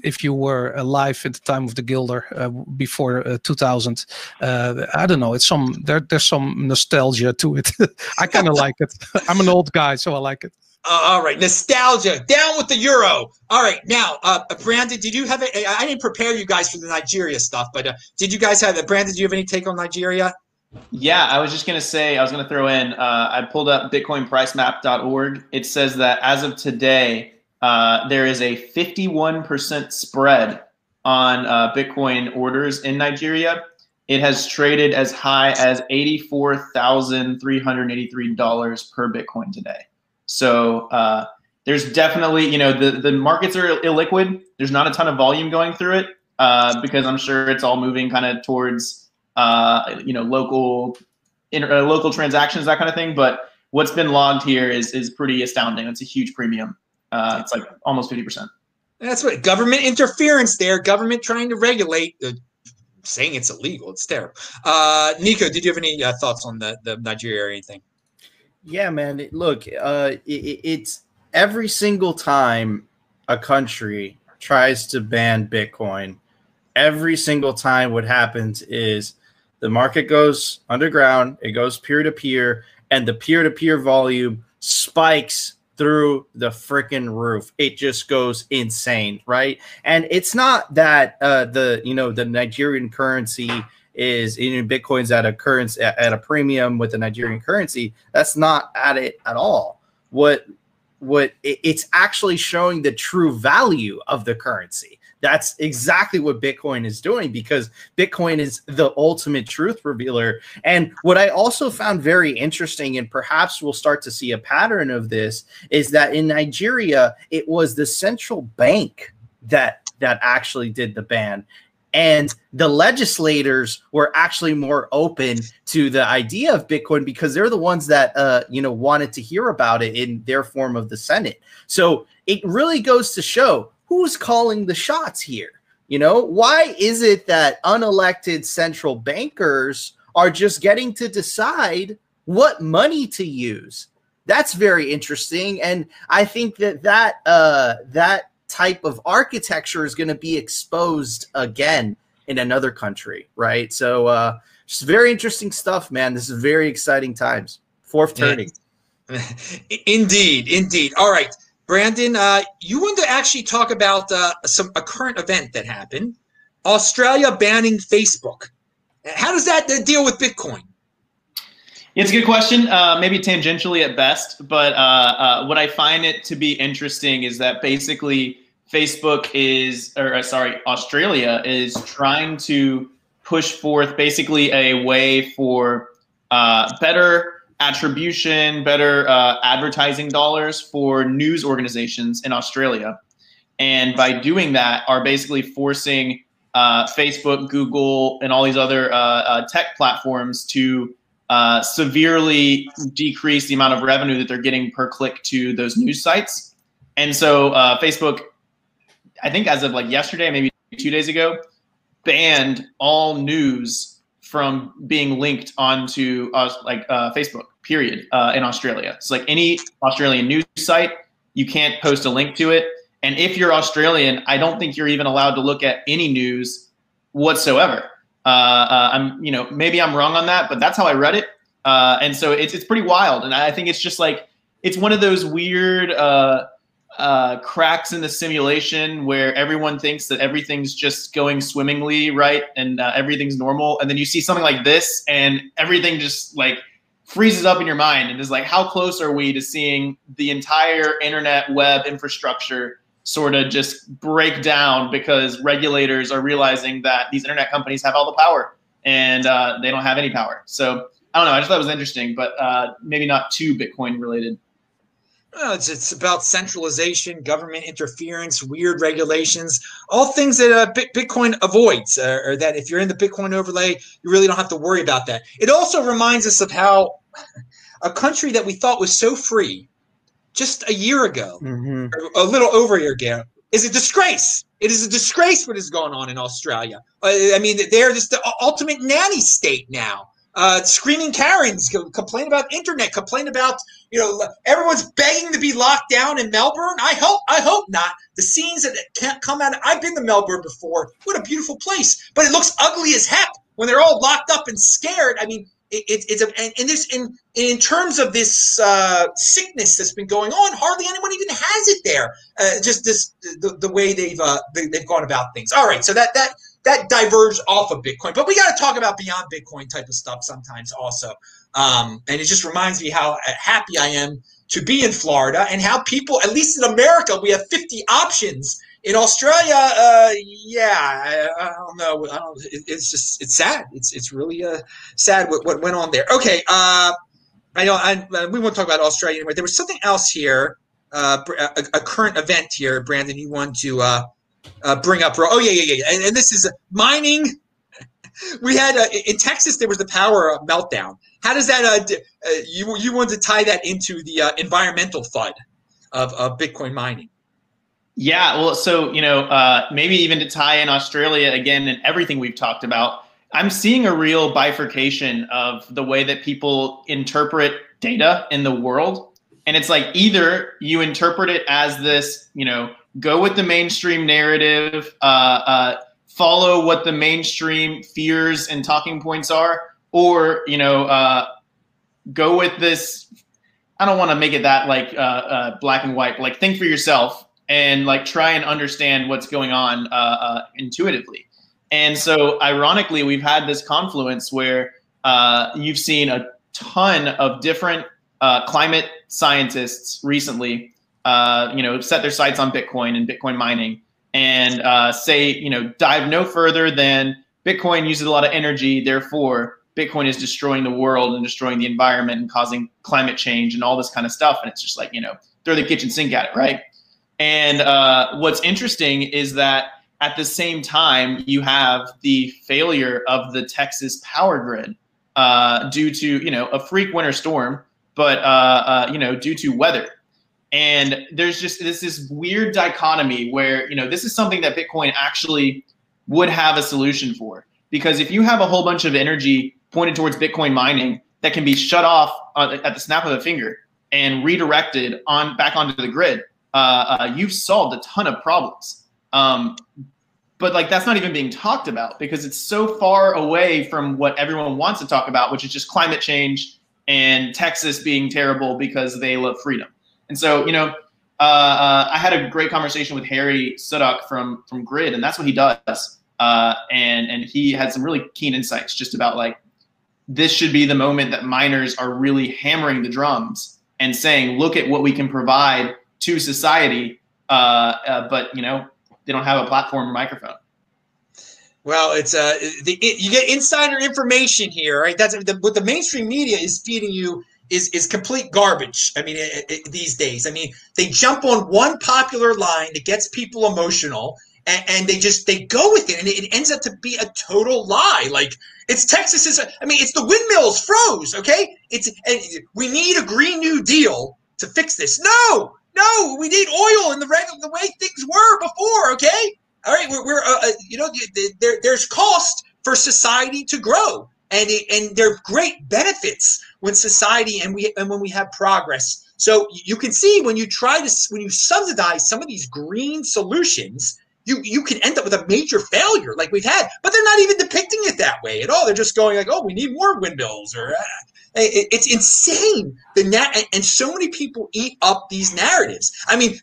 if you were alive at the time of the guilder before 2000, I don't know, it's there's some nostalgia to it. I kind of like it. I'm an old guy, so I like it. All right. Nostalgia. Down with the euro. All right. Now, Brandon, did you have – I didn't prepare you guys for the Nigeria stuff, but did you guys have – Brandon, do you have any take on Nigeria? Yeah, I was just going to say – I was going to throw in I pulled up BitcoinPriceMap.org. It says that as of today, there is a 51% spread on Bitcoin orders in Nigeria. It has traded as high as $84,383 per Bitcoin today. So there's definitely, you know, the markets are illiquid. There's not a ton of volume going through it because I'm sure it's all moving kind of towards, you know, local transactions, that kind of thing. But what's been logged here is pretty astounding. It's a huge premium. It's like almost 50%. That's what government interference there, government trying to regulate the saying it's illegal. It's terrible. Nico, did you have any thoughts on the Nigeria or anything? Yeah, man. Look, it's every single time a country tries to ban Bitcoin, every single time what happens is the market goes underground, it goes peer-to-peer, and the peer-to-peer volume spikes through the freaking roof. It just goes insane, right? And it's not that the Nigerian currency is Bitcoin's at a premium with the Nigerian currency. That's not at it at all. What it's actually showing the true value of the currency. That's exactly what Bitcoin is doing, because Bitcoin is the ultimate truth revealer. And what I also found very interesting, and perhaps we'll start to see a pattern of this, is that in Nigeria, it was the central bank that actually did the ban. And the legislators were actually more open to the idea of Bitcoin because they're the ones that wanted to hear about it in their form of the Senate. So it really goes to show who's calling the shots here. You know, why is it that unelected central bankers are just getting to decide what money to use? That's very interesting. And I think that that type of architecture is going to be exposed again in another country, right? So just very interesting stuff, man. This is very exciting times. Fourth turning. Indeed, indeed. All right, Brandon, you wanted to actually talk about a current event that happened, Australia banning Facebook. How does that deal with Bitcoin? It's a good question, maybe tangentially at best, but what I find it to be interesting is that basically Facebook is, or sorry, Australia is trying to push forth basically a way for better attribution, better advertising dollars for news organizations in Australia. And by doing that, are basically forcing Facebook, Google, and all these other tech platforms to severely decrease the amount of revenue that they're getting per click to those news sites. And so Facebook, I think as of like yesterday, maybe 2 days ago, banned all news from being linked onto Facebook, period, in Australia. So like any Australian news site, you can't post a link to it. And if you're Australian, I don't think you're even allowed to look at any news whatsoever. Maybe I'm wrong on that, but that's how I read it. And so it's pretty wild. And I think it's just like, it's one of those weird cracks in the simulation where everyone thinks that everything's just going swimmingly, right? And everything's normal. And then you see something like this and everything just like freezes up in your mind and is like, how close are we to seeing the entire internet web infrastructure sort of just break down because regulators are realizing that these internet companies have all the power and they don't have any power. So I don't know. I just thought it was interesting, but maybe not too Bitcoin related. Well, it's about centralization, government interference, weird regulations, all things that Bitcoin avoids, or that if you're in the Bitcoin overlay, you really don't have to worry about that. It also reminds us of how a country that we thought was so free just a year ago, a little over a year ago, is a disgrace. It is a disgrace what is going on in Australia. I mean, they're just the ultimate nanny state now. Screaming Karens complain about internet, complain about, you know, everyone's begging to be locked down in Melbourne. I hope not. The scenes that can't come out. I've been to Melbourne before. What a beautiful place, but it looks ugly as heck when they're all locked up and scared. I mean, in terms of this sickness that's been going on, hardly anyone even has it there. Just this the way they've gone about things. All right, so that diverges off of Bitcoin, but we got to talk about beyond Bitcoin type of stuff sometimes also. And it just reminds me how happy I am to be in Florida and how people, at least in America, we have 50 options. In Australia, I don't know. It's just, it's sad. It's really sad what went on there. Okay, I know. We won't talk about Australia anyway. There was something else here, a current event here, Brandon. You want to bring up? Oh yeah. And this is mining. We had in Texas there was the power meltdown. How does that? You want to tie that into the environmental FUD of Bitcoin mining? Yeah, well, so, you know, maybe even to tie in Australia again and everything we've talked about, I'm seeing a real bifurcation of the way that people interpret data in the world. And it's like either you interpret it as this, you know, go with the mainstream narrative, follow what the mainstream fears and talking points are, or, you know, go with this. I don't want to make it that like black and white, like think for yourself. And like try and understand what's going on intuitively. And so ironically, we've had this confluence where you've seen a ton of different climate scientists recently, set their sights on Bitcoin and Bitcoin mining and say, you know, dive no further than Bitcoin uses a lot of energy. Therefore, Bitcoin is destroying the world and destroying the environment and causing climate change and all this kind of stuff. And it's just like, you know, throw the kitchen sink at it, right? And what's interesting is that at the same time, you have the failure of the Texas power grid due to, you know, a freak winter storm, but, due to weather. And there's just this weird dichotomy where, you know, this is something that Bitcoin actually would have a solution for. Because if you have a whole bunch of energy pointed towards Bitcoin mining that can be shut off at the snap of a finger and redirected on back onto the grid, you've solved a ton of problems. But like, that's not even being talked about because it's so far away from what everyone wants to talk about, which is just climate change and Texas being terrible because they love freedom. And so, you know, I had a great conversation with Harry Sudock from Grid, and that's what he does. And he had some really keen insights just about like, this should be the moment that miners are really hammering the drums and saying, look at what we can provide to society. But, you know, they don't have a platform or microphone. Well, it's you get insider information here, right? That's what the mainstream media is feeding you is complete garbage. I mean, these days, I mean, they jump on one popular line that gets people emotional, and they go with it, and it ends up to be a total lie. Like, it's Texas's. I mean, it's the windmills froze. Okay, we need a Green New Deal to fix this. No, we need oil in the way things were before. Okay, all right, there's cost for society to grow, and there are great benefits when society and when we have progress. So you can see when you subsidize some of these green solutions, you can end up with a major failure like we've had. But they're not even depicting it that way at all. They're just going like, oh, we need more windmills or. It's insane, and so many people eat up these narratives. I mean,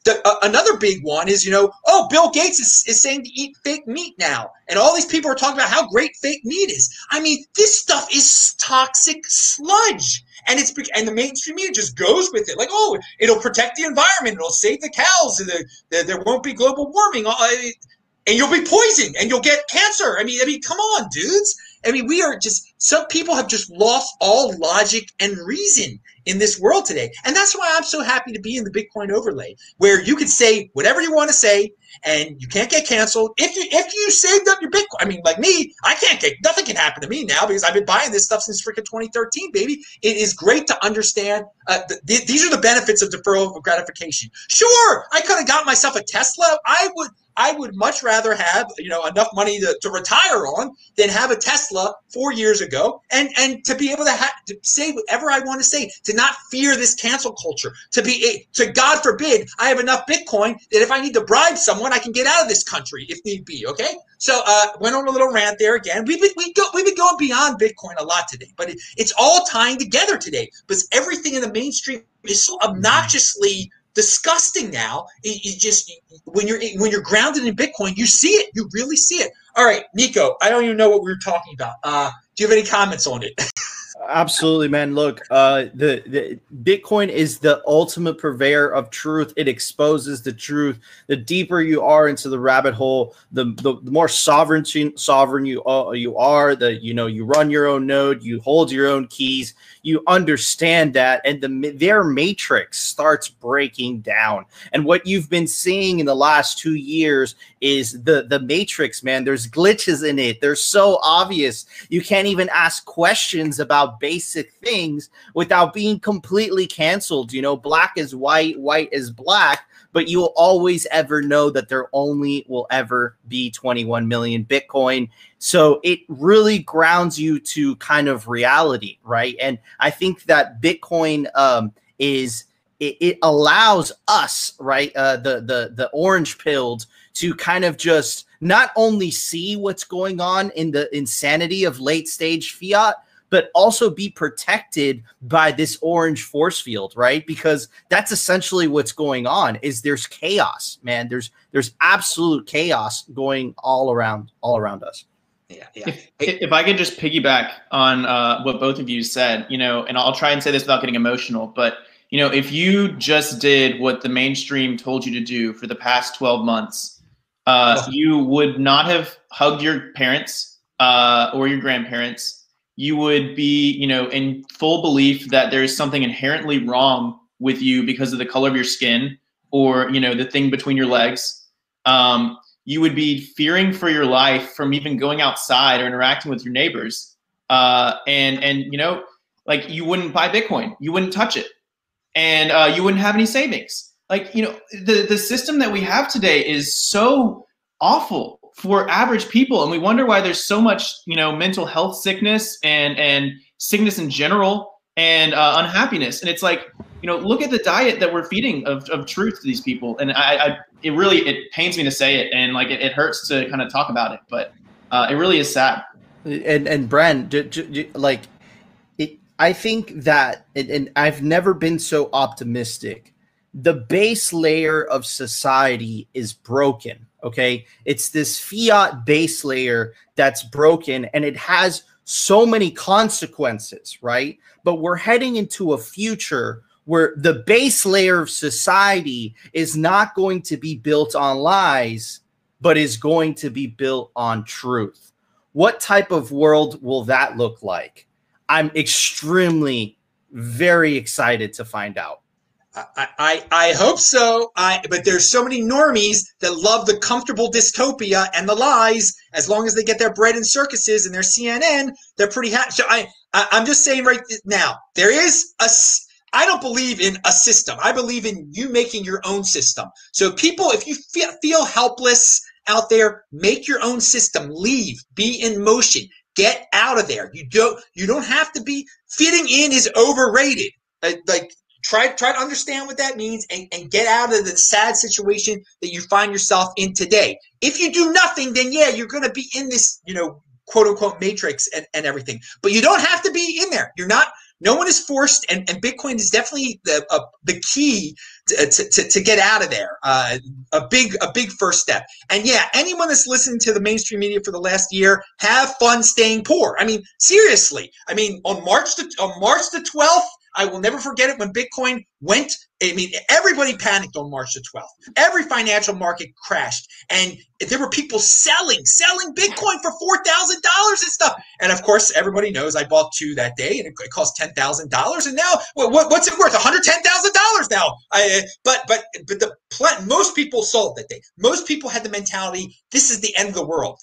another big one is, you know, oh, Bill Gates is saying to eat fake meat now, and all these people are talking about how great fake meat is. I mean, this stuff is toxic sludge, and the mainstream media just goes with it, like, oh, it'll protect the environment, it'll save the cows, and there won't be global warming, and you'll be poisoned, and you'll get cancer. I mean, come on, dudes. I mean, some people have just lost all logic and reason in this world today. And that's why I'm so happy to be in the Bitcoin overlay, where you can say whatever you want to say and you can't get canceled. If you saved up your Bitcoin, I mean, like me, nothing can happen to me now because I've been buying this stuff since freaking 2013, baby. It is great to understand. These are the benefits of deferral of gratification. Sure, I could have got myself a Tesla. I would much rather have, you know, enough money to retire on than have a Tesla 4 years ago and to be able to say whatever I want to say, to not fear this cancel culture, to God forbid, I have enough Bitcoin that if I need to bribe someone, I can get out of this country if need be, okay? So went on a little rant there again. We've been going beyond Bitcoin a lot today, but it's all tying together today because everything in the mainstream is so obnoxiously disgusting now. When you're grounded in Bitcoin, you see it. You really see it. All right, Nico, I don't even know what we were talking about. Do you have any comments on it? Absolutely, man. Look, the Bitcoin is the ultimate purveyor of truth. It exposes the truth. The deeper you are into the rabbit hole, the more sovereign you are. You run your own node, you hold your own keys, you understand that, and their matrix starts breaking down. And what you've been seeing in the last 2 years is the matrix, man. There's glitches in it. They're so obvious. You can't even ask questions about basic things without being completely canceled. You know, black is white, white is black, but you will always ever know that there only will ever be 21 million Bitcoin. So it really grounds you to kind of reality, right? And I think that Bitcoin it allows us, right, the orange pilled, to kind of just not only see what's going on in the insanity of late stage fiat, but also be protected by this orange force field, right? Because that's essentially what's going on. Is there's chaos, man. There's absolute chaos going all around us. Yeah. If I could just piggyback on what both of you said, you know, and I'll try and say this without getting emotional, but you know, if you just did what the mainstream told you to do for the past 12 months, you would not have hugged your parents or your grandparents. You would be, you know, in full belief that there is something inherently wrong with you because of the color of your skin or, you know, the thing between your legs. You would be fearing for your life from even going outside or interacting with your neighbors. And you know, like, you wouldn't buy Bitcoin. You wouldn't touch it. And you wouldn't have any savings. Like, you know, the system that we have today is so awful for average people. And we wonder why there's so much, you know, mental health sickness and sickness in general and unhappiness. And it's like, you know, look at the diet that we're feeding of truth to these people. And it really pains me to say it. And like, it hurts to kind of talk about it, but it really is sad. And Brand, like, I think that, and I've never been so optimistic, the base layer of society is broken, okay? It's this fiat base layer that's broken, and it has so many consequences, right? But we're heading into a future where the base layer of society is not going to be built on lies, but is going to be built on truth. What type of world will that look like? I'm extremely, very excited to find out. I hope so. But there's so many normies that love the comfortable dystopia and the lies. As long as they get their bread and circuses and their CNN, they're pretty happy. So I'm just saying right now, there is a. I don't believe in a system. I believe in you making your own system. So people, if you feel helpless out there, make your own system. Leave. Be in motion. Get out of there. You don't have to be. Fitting in is overrated. Like try to understand what that means and get out of the sad situation that you find yourself in today. If you do nothing, then yeah, you're going to be in this, you know, quote unquote matrix and everything. But you don't have to be in there. You're not. No one is forced, and Bitcoin is definitely the key to get out of there. A big first step. And yeah, anyone that's listened to the mainstream media for the last year, have fun staying poor. I mean, seriously. I mean, on March the 12th, I will never forget it when Bitcoin went. I mean, everybody panicked on March the 12th. Every financial market crashed, and there were people selling Bitcoin for $4,000 and stuff. And of course, everybody knows I bought two that day, and it cost $10,000. And now, what's it worth? $110,000 now. But most people sold that day. Most people had the mentality, this is the end of the world.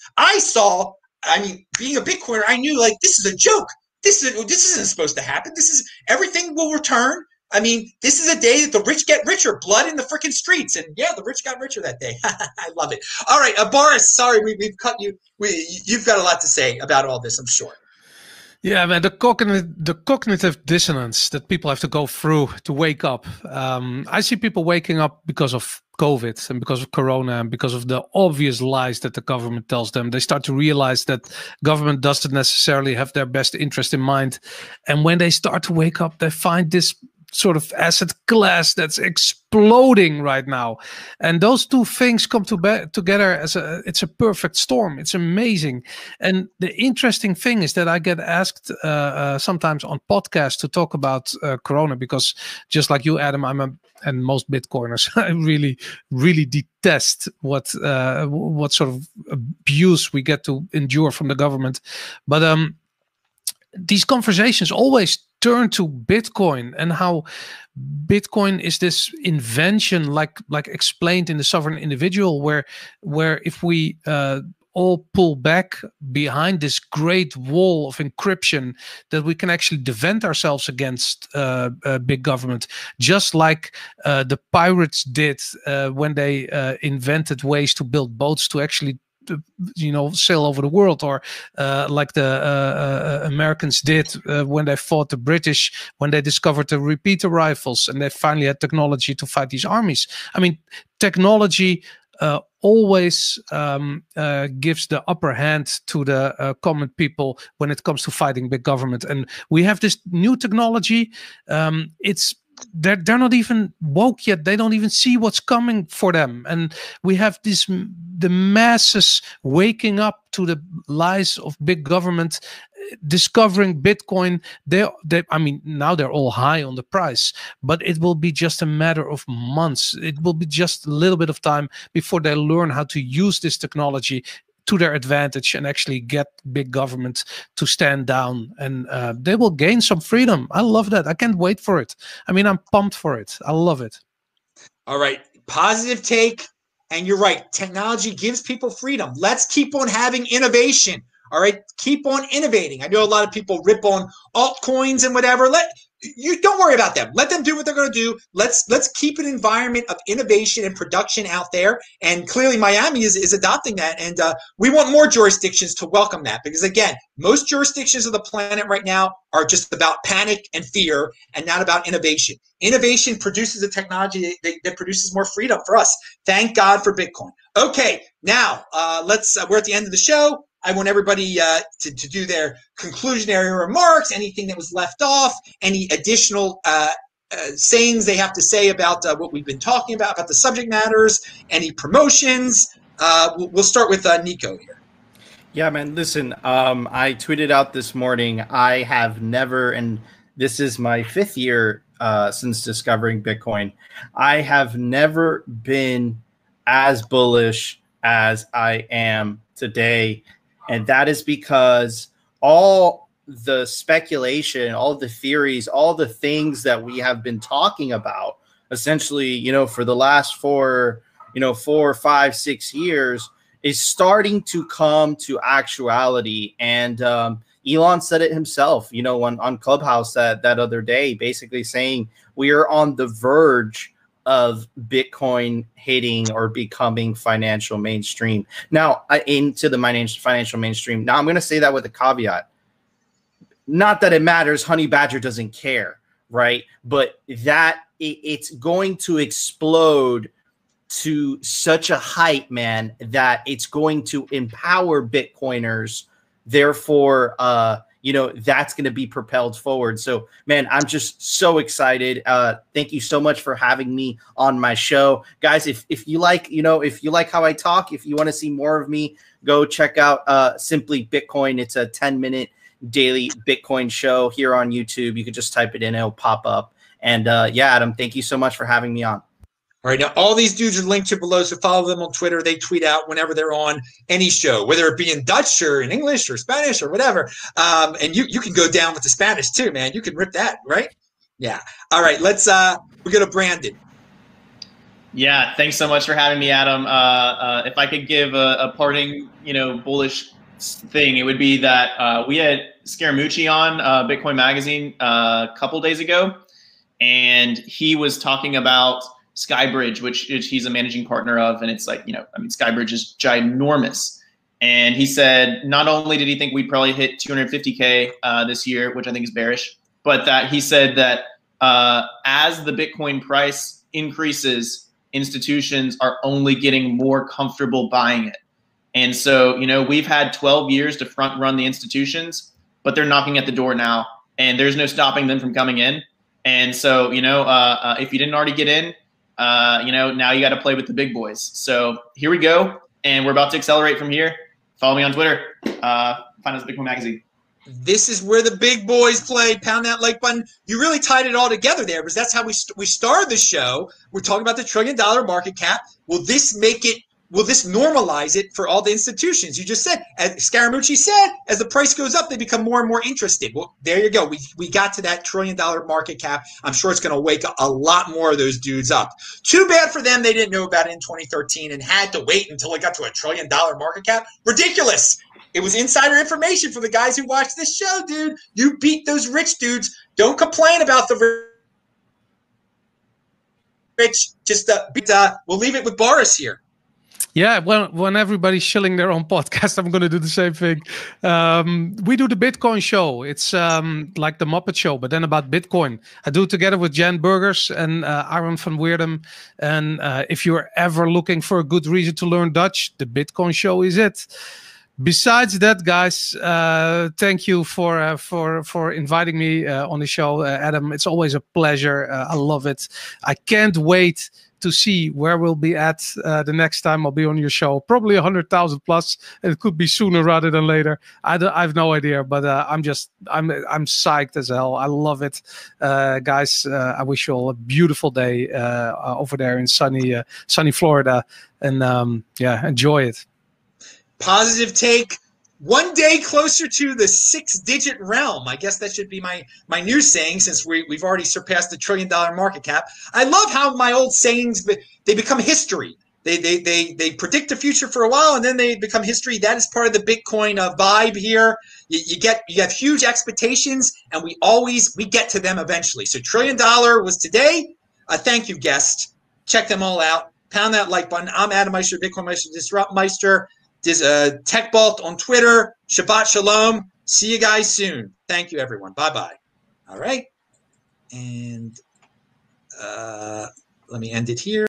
Being a Bitcoiner, I knew like this is a joke. This isn't supposed to happen. This is everything will return. I mean, this is a day that the rich get richer, blood in the freaking streets. And yeah, the rich got richer that day. I love it. All right, Boris, sorry, we've cut you. You've got a lot to say about all this, I'm sure. Yeah, man, the cognitive dissonance that people have to go through to wake up. I see people waking up because of COVID and because of Corona and because of the obvious lies that the government tells them. They start to realize that government doesn't necessarily have their best interest in mind. And when they start to wake up, they find this sort of asset class that's exploding right now, and those two things come together as it's a perfect storm. It's amazing. And the interesting thing is that I get asked sometimes on podcasts to talk about Corona, because just like you, Adam, and most Bitcoiners, I really detest what sort of abuse we get to endure from the government. But these conversations always turn to Bitcoin and how Bitcoin is this invention, like explained in The Sovereign Individual, where if we all pull back behind this great wall of encryption, that we can actually defend ourselves against big government, just like the pirates did when they invented ways to build boats to actually, you know, sail over the world, or like the Americans did when they fought the British, when they discovered the repeater rifles, and they finally had technology to fight these armies. I mean, technology always gives the upper hand to the common people when it comes to fighting big government. And we have this new technology. They're not even woke yet. They don't even see what's coming for them. And we have the masses waking up to the lies of big government, discovering Bitcoin. Now they're all high on the price, but it will be just a matter of months. It will be just a little bit of time before they learn how to use this technology to their advantage and actually get big government to stand down, and they will gain some freedom. I love that. I can't wait for it. I mean, I'm pumped for it. I love it. All right. Positive take. And you're right. Technology gives people freedom. Let's keep on having innovation. All right. Keep on innovating. I know a lot of people rip on altcoins and whatever. Let You don't worry about them. Let them do what they're going to do. Let's keep an environment of innovation and production out there. And clearly Miami is adopting that. And we want more jurisdictions to welcome that, because again, most jurisdictions of the planet right now are just about panic and fear and not about innovation. Innovation produces a technology that produces more freedom for us. Thank God for Bitcoin. Okay, now we're at the end of the show. I want everybody to do their conclusionary remarks, anything that was left off, any additional sayings they have to say about what we've been talking about the subject matters, any promotions. We'll start with Nico here. Yeah, man, listen, I tweeted out this morning, I have never, and this is my fifth year since discovering Bitcoin, I have never been as bullish as I am today. And that is because all the speculation, all the theories, all the things that we have been talking about, essentially, you know, for the last four, 5, 6 years, is starting to come to actuality. And Elon said it himself, you know, on Clubhouse that other day, basically saying we are on the verge of Bitcoin hitting or becoming financial mainstream. Now, into the financial mainstream. Now, I'm going to say that with a caveat. Not that it matters. Honey Badger doesn't care, right? But that it's going to explode to such a height, man, that it's going to empower Bitcoiners. Therefore, you know, that's going to be propelled forward. So, man, I'm just so excited. Thank you so much for having me on my show. Guys, if you like, you know, if you like how I talk, if you want to see more of me, go check out Simply Bitcoin. It's a 10-minute daily Bitcoin show here on YouTube. You can just type it in. It'll pop up. And, yeah, Adam, thank you so much for having me on. All right, now all these dudes are linked to below, so follow them on Twitter. They tweet out whenever they're on any show, whether it be in Dutch or in English or Spanish or whatever. And you can go down with the Spanish too, man. You can rip that, right? Yeah. All right, let's we go to Brandon. Yeah, thanks so much for having me, Adam. If I could give a parting, you know, bullish thing, it would be that we had Scaramucci on Bitcoin Magazine a couple days ago, and he was talking about Skybridge, which he's a managing partner of. And it's like, you know, I mean, Skybridge is ginormous. And he said, not only did he think we'd probably hit 250K this year, which I think is bearish, but that he said that as the Bitcoin price increases, institutions are only getting more comfortable buying it. And so, you know, we've had 12 years to front run the institutions, but they're knocking at the door now and there's no stopping them from coming in. And so, you know, if you didn't already get in, you know, now you got to play with the big boys. So here we go. And we're about to accelerate from here. Follow me on Twitter. Find us at Bitcoin Magazine. This is where the big boys play. Pound that like button. You really tied it all together there, because that's how we started the show. We're talking about the $1 trillion market cap. Will this make it? Will this normalize it for all the institutions? You just said, as Scaramucci said, as the price goes up, they become more and more interested. Well, there you go. We got to that $1 trillion market cap. I'm sure it's going to wake a lot more of those dudes up. Too bad for them. They didn't know about it in 2013 and had to wait until it got to a $1 trillion market cap. Ridiculous. It was insider information for the guys who watch this show, dude. You beat those rich dudes. Don't complain about the rich. Just we'll leave it with Boris here. Yeah, well, when everybody's shilling their own podcast, I'm going to do the same thing. We do the Bitcoin show. It's like the Muppet Show, but then about Bitcoin. I do it together with Jan Burgers and Aaron van Weerden. And if you're ever looking for a good reason to learn Dutch, the Bitcoin show is it. Besides that, guys, thank you for inviting me on the show, Adam. It's always a pleasure. I love it. I can't wait to see where we'll be at the next time I'll be on your show. Probably 100,000 plus, and it could be sooner rather than later. I have no idea, but I'm psyched as hell. I love it. Guys, I wish you all a beautiful day over there in sunny Florida, and yeah, enjoy it. Positive take. One day closer to the 6-digit realm. I guess that should be my new saying, since we've already surpassed the $1 trillion market cap. I love how my old sayings, they become history. They predict the future for a while, and then they become history. That is part of the Bitcoin vibe here. You have huge expectations, and we get to them eventually. So $1 trillion was today. Thank you, guest. Check them all out. Pound that like button. I'm Adam Meister, Bitcoin Meister, Disrupt Meister. This Tech Bolt on Twitter. Shabbat Shalom. See you guys soon. Thank you, everyone. Bye-bye. All right. And let me end it here.